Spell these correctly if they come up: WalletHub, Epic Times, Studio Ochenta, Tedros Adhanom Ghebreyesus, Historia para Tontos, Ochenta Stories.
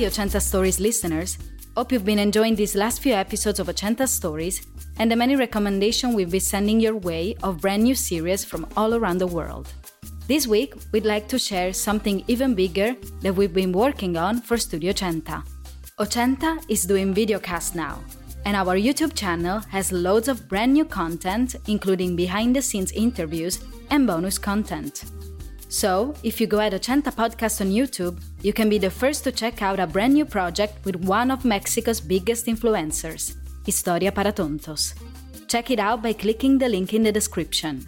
the Ochenta Stories listeners, hope you've been enjoying these last few episodes of Ochenta Stories and the many recommendations we've been sending your way of brand new series from all around the world. This week, we'd like to share something even bigger that we've been working on for Studio Ochenta. Ochenta is doing videocast now, and our YouTube channel has loads of brand new content, including behind-the-scenes interviews and bonus content. So, if you go at Ochenta Podcast on YouTube, you can be the first to check out a brand new project with one of Mexico's biggest influencers, Historia para Tontos. Check it out by clicking the link in the description.